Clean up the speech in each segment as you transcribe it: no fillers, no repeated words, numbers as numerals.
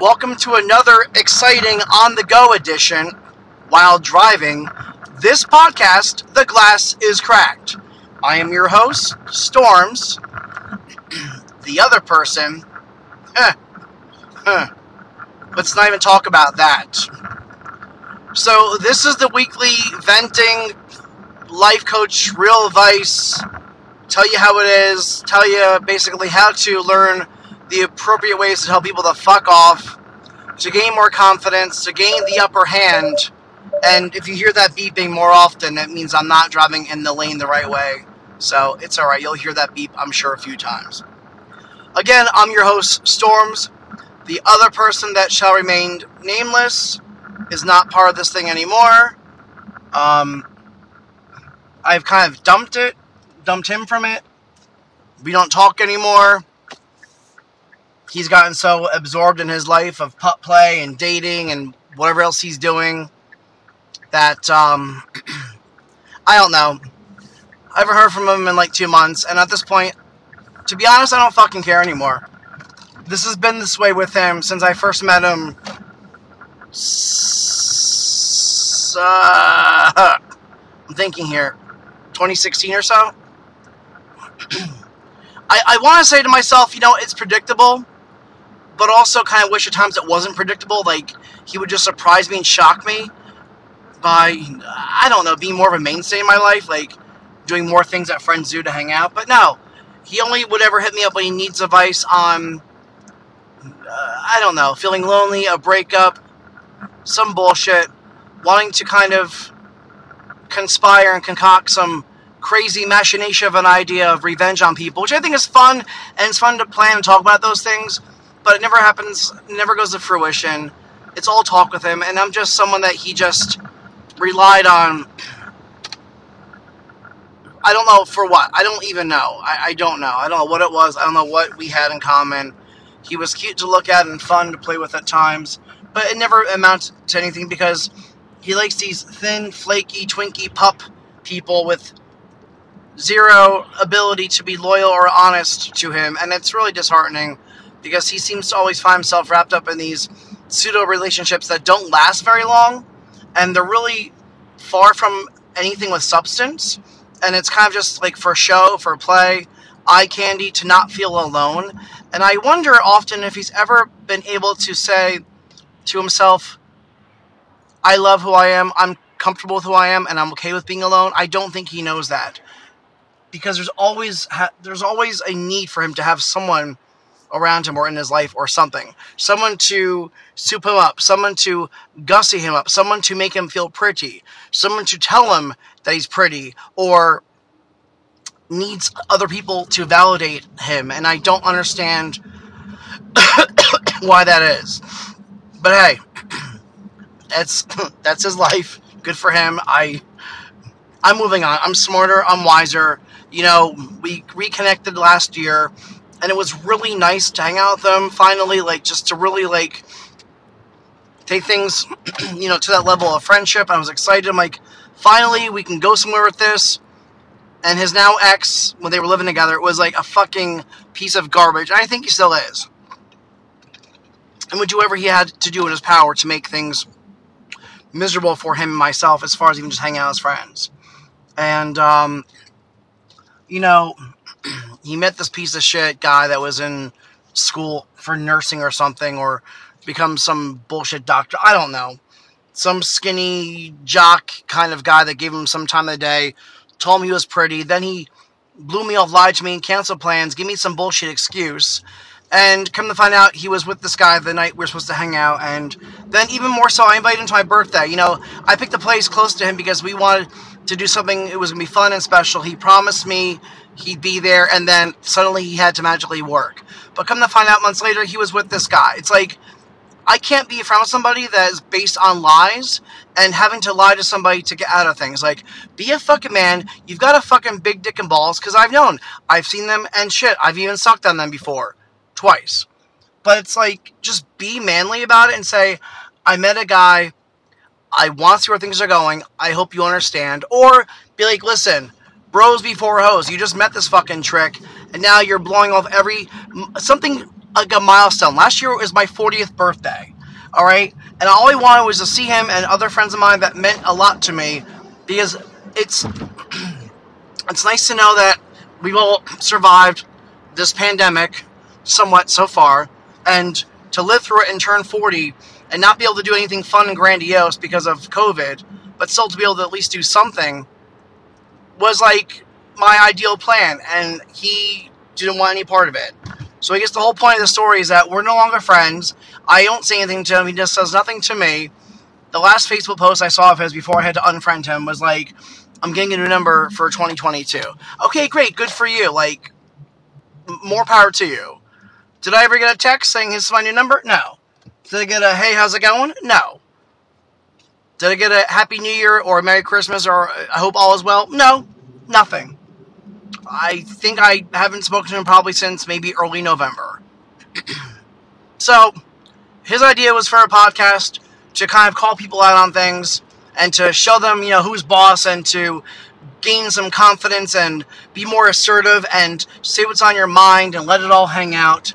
Welcome to another exciting on-the-go edition while driving. This podcast, The Glass is Cracked. I am your host, Storms. The other person, let's not even talk about that. So this is the weekly venting, life coach, real advice, tell you how it is, tell you basically how to learn the appropriate ways to tell people to fuck off, to gain more confidence, to gain the upper hand. And if you hear that beeping more often, it means I'm not driving in the lane the right way. So it's alright, you'll hear that beep, I'm sure, a few times. Again, I'm your host, Storms. The other person that shall remain nameless is not part of this thing anymore. I've kind of dumped him from it. We don't talk anymore. He's gotten so absorbed in his life of putt play and dating and whatever else he's doing that, I don't know. I haven't heard from him in like 2 months, and at this point, to be honest, I don't fucking care anymore. This has been this way with him since I first met him. I'm thinking here, 2016 or so. I want to say to myself, you know, it's predictable, but also kind of wish at times it wasn't predictable. Like, he would just surprise me and shock me by, I don't know, being more of a mainstay in my life, like doing more things that friends do to hang out. But no, he only would ever hit me up when he needs advice on, I don't know, feeling lonely, a breakup, some bullshit, wanting to kind of conspire and concoct some crazy machination of an idea of revenge on people, which I think is fun, and it's fun to plan and talk about those things, but it never happens, never goes to fruition. It's all talk with him, and I'm just someone that he just relied on. I don't know for what. I don't even know. I don't know. I don't know what it was. I don't know what we had in common. He was cute to look at and fun to play with at times, but it never amounted to anything because he likes these thin, flaky, twinkie pup people with zero ability to be loyal or honest to him, and it's really disheartening because he seems to always find himself wrapped up in these pseudo relationships that don't last very long, and they're really far from anything with substance, and it's kind of just like for show, for play, eye candy, to not feel alone. And I wonder often if he's ever been able to say to himself, I love who I am, I'm comfortable with who I am, and I'm okay with being alone. I don't think he knows that, because there's always a need for him to have someone around him or in his life or something. Someone to soup him up, someone to gussy him up, someone to make him feel pretty, someone to tell him that he's pretty, or needs other people to validate him. And I don't understand why that is. But hey, that's his life. Good for him. I'm moving on. I'm smarter. I'm wiser. You know, we reconnected last year, and it was really nice to hang out with them finally, like, just to really, like, take things, you know, to that level of friendship. I was excited. I'm like, finally, we can go somewhere with this. And his now ex, when they were living together, was like a fucking piece of garbage. And I think he still is. And would do whatever he had to do in his power to make things miserable for him and myself, as far as even just hanging out as friends. And, you know, he met this piece of shit guy that was in school for nursing or something, or become some bullshit doctor. I don't know. Some skinny jock kind of guy that gave him some time of the day, told him he was pretty. Then he blew me off, lied to me, and canceled plans, gave me some bullshit excuse. And come to find out, he was with this guy the night we were supposed to hang out. And then even more so, I invited him to my birthday. You know, I picked a place close to him because we wanted to do something. It was going to be fun and special. He promised me he'd be there, and then suddenly he had to magically work. But come to find out, months later, he was with this guy. It's like, I can't be a friend with somebody that is based on lies and having to lie to somebody to get out of things. Like, be a fucking man. You've got a fucking big dick and balls, because I've seen them, and shit, I've even sucked on them before. Twice. But it's like, just be manly about it and say, I met a guy, I want to see where things are going, I hope you understand. Or be like, listen, bros before hoes, you just met this fucking trick, and now you're blowing off something like a milestone. Last year it was my 40th birthday, all right? And all I wanted was to see him and other friends of mine that meant a lot to me, because it's nice to know that we've all survived this pandemic somewhat so far, and to live through it and turn 40 and not be able to do anything fun and grandiose because of COVID, but still to be able to at least do something was like my ideal plan, and he didn't want any part of it. So I guess the whole point of the story is that we're no longer friends. I don't say anything to him. He just says nothing to me. The last Facebook post I saw of his before I had to unfriend him was like, I'm getting a new number for 2022. Okay, great. Good for you. Like, more power to you. Did I ever get a text saying, this is my new number? No. Did I get a, hey, how's it going? No. Did I get a Happy New Year or a Merry Christmas or I hope all is well? No. Nothing. I think I haven't spoken to him probably since maybe early November. So, his idea was for a podcast to kind of call people out on things and to show them, you know, who's boss, and to gain some confidence and be more assertive and say what's on your mind and let it all hang out.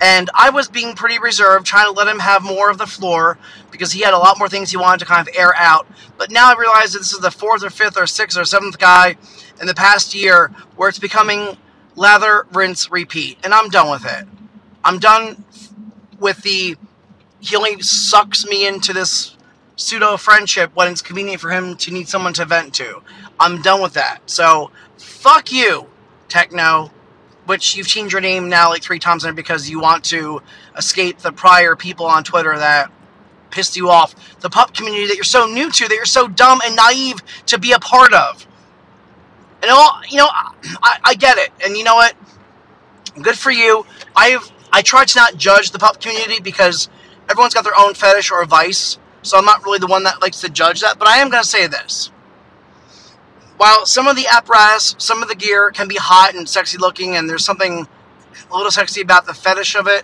And I was being pretty reserved, trying to let him have more of the floor because he had a lot more things he wanted to kind of air out. But now I realize that this is the fourth or fifth or sixth or seventh guy in the past year where it's becoming lather, rinse, repeat. And I'm done with it. I'm done with the, he only sucks me into this pseudo-friendship when it's convenient for him to need someone to vent to. I'm done with that. So, fuck you, Techno. Which you've changed your name now like 3 times because you want to escape the prior people on Twitter that pissed you off. The pup community that you're so new to, that you're so dumb and naive to be a part of. And all, you know, I get it. And you know what? Good for you. I try to not judge the pup community because everyone's got their own fetish or vice. So I'm not really the one that likes to judge that. But I am going to say this. While some of the apparatus, some of the gear can be hot and sexy looking, and there's something a little sexy about the fetish of it,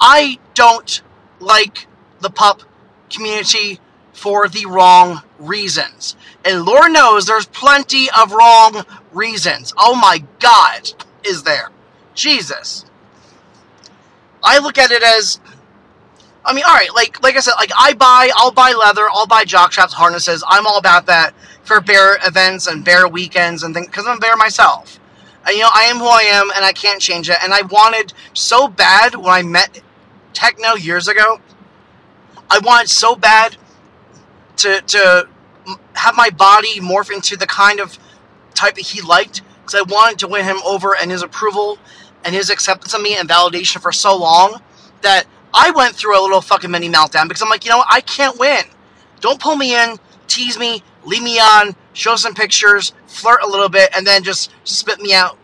I don't like the pup community for the wrong reasons. And Lord knows there's plenty of wrong reasons. Oh my God, is there? Jesus. I look at it as, I mean, all right, like I said, like I'll buy leather, I'll buy jockstraps, harnesses. I'm all about that for bear events and bear weekends and things, because I'm a bear myself. And, you know, I am who I am, and I can't change it. And I wanted so bad when I met Techno years ago, I wanted so bad to have my body morph into the kind of type that he liked, because I wanted to win him over and his approval and his acceptance of me and validation for so long that I went through a little fucking mini meltdown because I'm like, you know what? I can't win. Don't pull me in, tease me, leave me on, show some pictures, flirt a little bit, and then just spit me out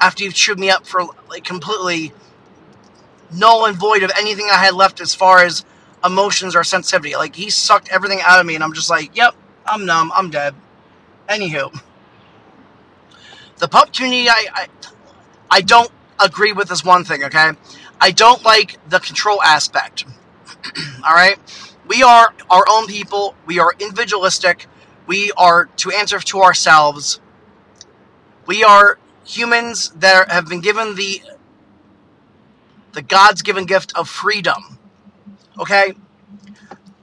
after you've chewed me up for like completely null and void of anything I had left as far as emotions or sensitivity. Like, he sucked everything out of me, and I'm just like, yep, I'm numb, I'm dead. Anywho, the pup community, I don't agree with this one thing, okay? I don't like the control aspect, all right? We are our own people. We are individualistic. We are to answer to ourselves. We are humans that have been given the God's-given gift of freedom, okay?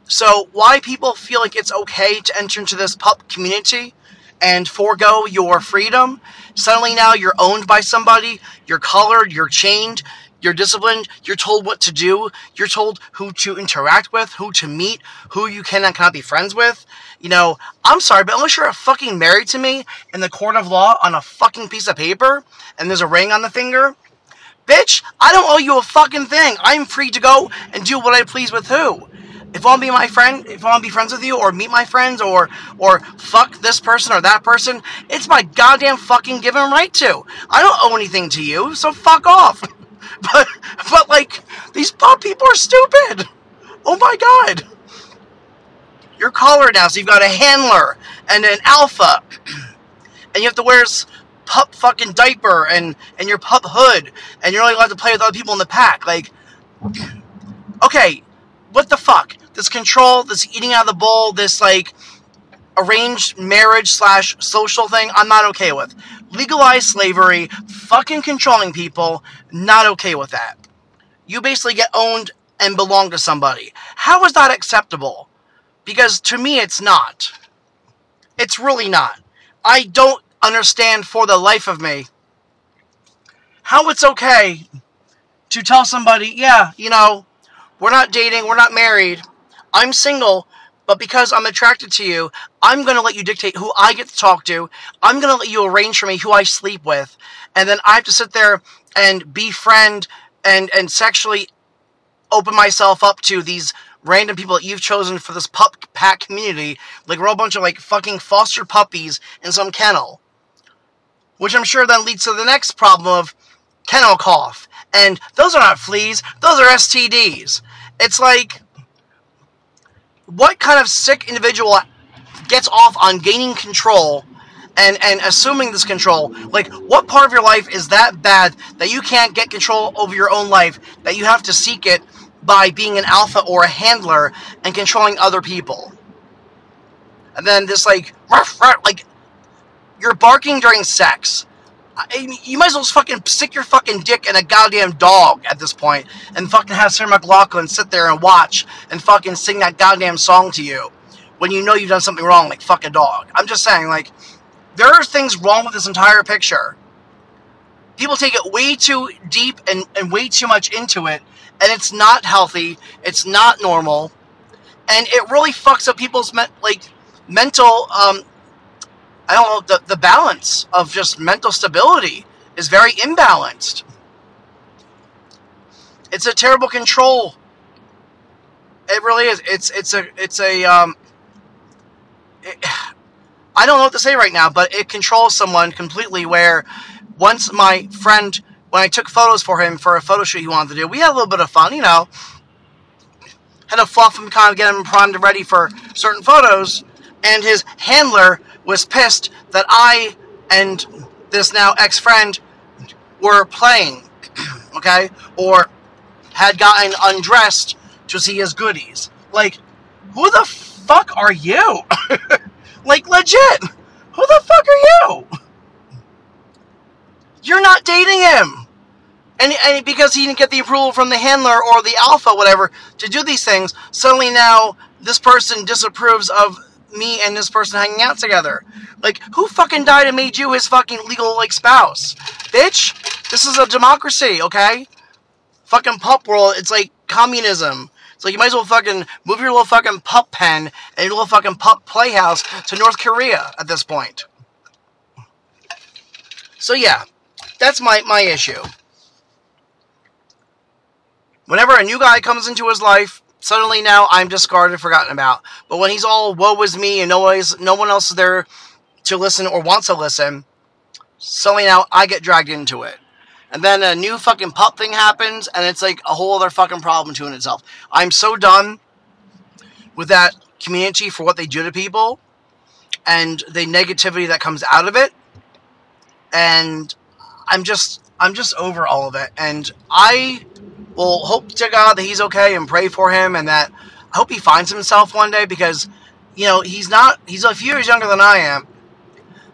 So why people feel like it's okay to enter into this pup community and forego your freedom, suddenly now you're owned by somebody, you're collared, you're chained, you're disciplined, you're told what to do, you're told who to interact with, who to meet, who you can and cannot be friends with. You know, I'm sorry, but unless you're fucking married to me in the court of law on a fucking piece of paper and there's a ring on the finger, bitch, I don't owe you a fucking thing. I'm free to go and do what I please with who. If I want to be my friend, if I want to be friends with you or meet my friends or fuck this person or that person, it's my goddamn fucking given right to. I don't owe anything to you, so fuck off. But like, these pop people are stupid. Oh my God. You're collared now, so you've got a handler and an alpha. And you have to wear this pup fucking diaper and your pup hood. And you're only allowed to play with other people in the pack. Like, okay, what the fuck? This control, this eating out of the bowl, this like, arranged marriage / social thing, I'm not okay with. Legalized slavery, fucking controlling people, not okay with that. You basically get owned and belong to somebody. How is that acceptable? Because to me, it's not. It's really not. I don't understand for the life of me how it's okay to tell somebody, yeah, you know, we're not dating, we're not married, I'm single, but because I'm attracted to you, I'm going to let you dictate who I get to talk to, I'm going to let you arrange for me who I sleep with, and then I have to sit there and befriend and sexually open myself up to these random people that you've chosen for this pup pack community, like we're all a bunch of, like, fucking foster puppies in some kennel. Which I'm sure then leads to the next problem of kennel cough. And those are not fleas, those are STDs. It's like, what kind of sick individual gets off on gaining control and assuming this control? Like, what part of your life is that bad that you can't get control over your own life, that you have to seek it by being an alpha or a handler and controlling other people? And then this, like, ruff, ruff, like, you're barking during sex. You might as well just fucking stick your fucking dick in a goddamn dog at this point and fucking have Sarah McLachlan sit there and watch and fucking sing that goddamn song to you when you know you've done something wrong, like, fuck a dog. I'm just saying, like, there are things wrong with this entire picture. People take it way too deep and way too much into it, and it's not healthy, it's not normal, and it really fucks up people's, mental, I don't know, the balance of just mental stability is very imbalanced. It's a terrible control. It really is. I don't know what to say right now, but it controls someone completely where once my friend, when I took photos for him for a photo shoot he wanted to do, we had a little bit of fun, you know. Had to fluff him, kind of get him primed and ready for certain photos, and his handler was pissed that I and this now ex-friend were playing, okay? Or had gotten undressed to see his goodies. Like, who the fuck are you? Like, legit, who the fuck are you? You're not dating him. And because he didn't get the approval from the handler or the alpha, whatever, to do these things, suddenly now this person disapproves of me and this person hanging out together. Like, who fucking died and made you his fucking legal, like, spouse? Bitch, this is a democracy, okay? Fucking pup world, it's like communism. It's like, you might as well fucking move your little fucking pup pen and your little fucking pup playhouse to North Korea at this point. So yeah, that's my issue. Whenever a new guy comes into his life, suddenly now I'm discarded, forgotten about. But when he's all, woe is me, and no one else is there to listen or wants to listen, suddenly now I get dragged into it. And then a new fucking pup thing happens, and it's like a whole other fucking problem to in itself. I'm so done with that community for what they do to people, and the negativity that comes out of it, and I'm just over all of it. And I will hope to God that he's okay and pray for him, and that I hope he finds himself one day, because, you know, he's a few years younger than I am.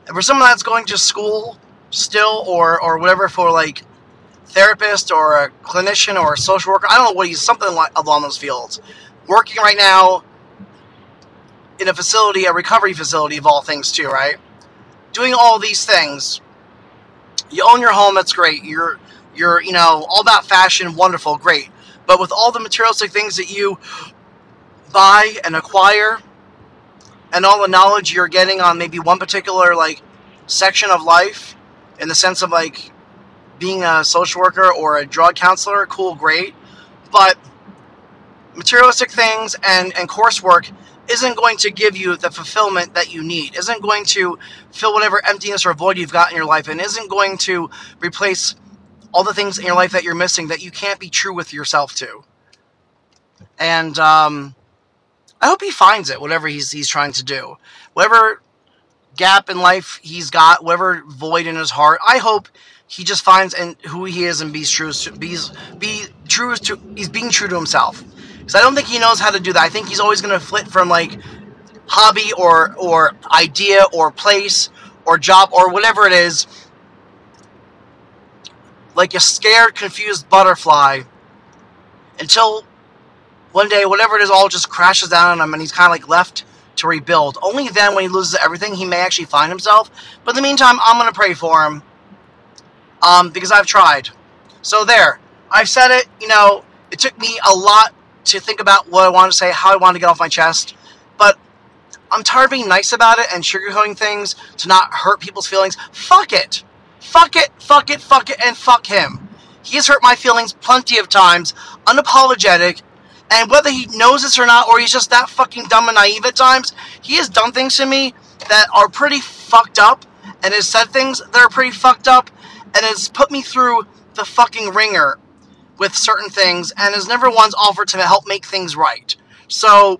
And for someone that's going to school still or whatever for, like, therapist or a clinician or a social worker, I don't know what he's, something like along those fields, working right now in a facility, a recovery facility of all things too, right? Doing all these things. You own your home, that's great. You're, you know, all about fashion, wonderful, great. But with all the materialistic things that you buy and acquire, and all the knowledge you're getting on maybe one particular, like, section of life, in the sense of, like, being a social worker or a drug counselor, cool, great. But materialistic things and coursework isn't going to give you the fulfillment that you need, isn't going to fill whatever emptiness or void you've got in your life, and isn't going to replace all the things in your life that you're missing, that you can't be true with yourself to. And I hope he finds it, whatever he's trying to do. Whatever gap in life he's got, whatever void in his heart, I hope he just finds and who he is and he's being true to himself. Because I don't think he knows how to do that. I think he's always going to flit from, like, hobby or idea or place or job or whatever it is, like a scared, confused butterfly, until one day, whatever it is, all just crashes down on him and he's kind of like left to rebuild. Only then, when he loses everything, he may actually find himself. But in the meantime, I'm going to pray for him because I've tried. So there, I've said it. You know, it took me a lot to think about what I wanted to say, how I wanted to get off my chest. But I'm tired of being nice about it and sugarcoating things to not hurt people's feelings. Fuck it. Fuck it, fuck it, fuck it, and fuck him. He has hurt my feelings plenty of times, unapologetic, and whether he knows this or not, or he's just that fucking dumb and naive at times, he has done things to me that are pretty fucked up, and has said things that are pretty fucked up, and has put me through the fucking ringer with certain things, and has never once offered to help make things right. So,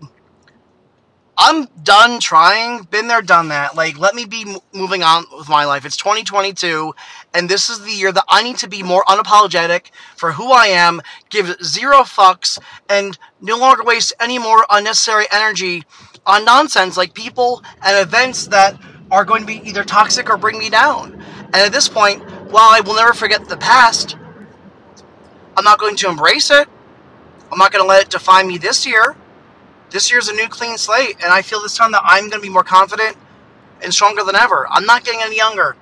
I'm done trying, been there, done that. Like, let me be moving on with my life. It's 2022, and this is the year that I need to be more unapologetic for who I am, give zero fucks, and no longer waste any more unnecessary energy on nonsense like people and events that are going to be either toxic or bring me down. And at this point, while I will never forget the past, I'm not going to embrace it. I'm not going to let it define me this year. This year's a new clean slate, and I feel this time that I'm going to be more confident and stronger than ever. I'm not getting any younger,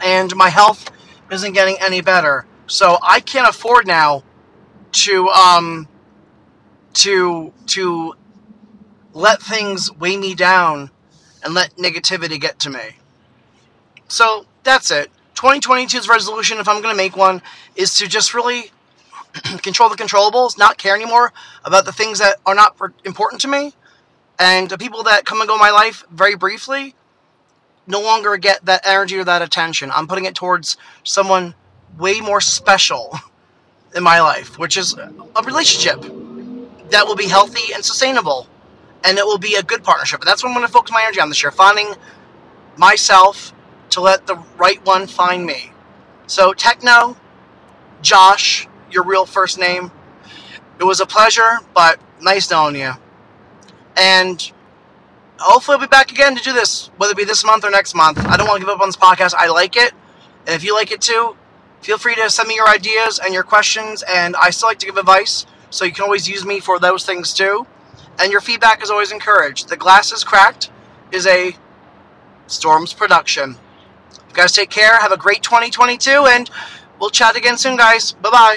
and my health isn't getting any better. So I can't afford now to let things weigh me down and let negativity get to me. So that's it. 2022's resolution, if I'm going to make one, is to just really control the controllables, not care anymore about the things that are not important to me, and the people that come and go in my life very briefly no longer get that energy or that attention. I'm putting it towards someone way more special in my life, which is a relationship that will be healthy and sustainable, and it will be a good partnership. And that's what I'm going to focus my energy on this year, finding myself to let the right one find me. So, Techno, Josh, your real first name. It was a pleasure, but nice knowing you. And hopefully I'll be back again to do this, whether it be this month or next month. I don't want to give up on this podcast. I like it. And if you like it too, feel free to send me your ideas and your questions. And I still like to give advice, so you can always use me for those things too. And your feedback is always encouraged. The Glass is Cracked is a Storms production. You guys take care. Have a great 2022, and we'll chat again soon, guys. Bye-bye.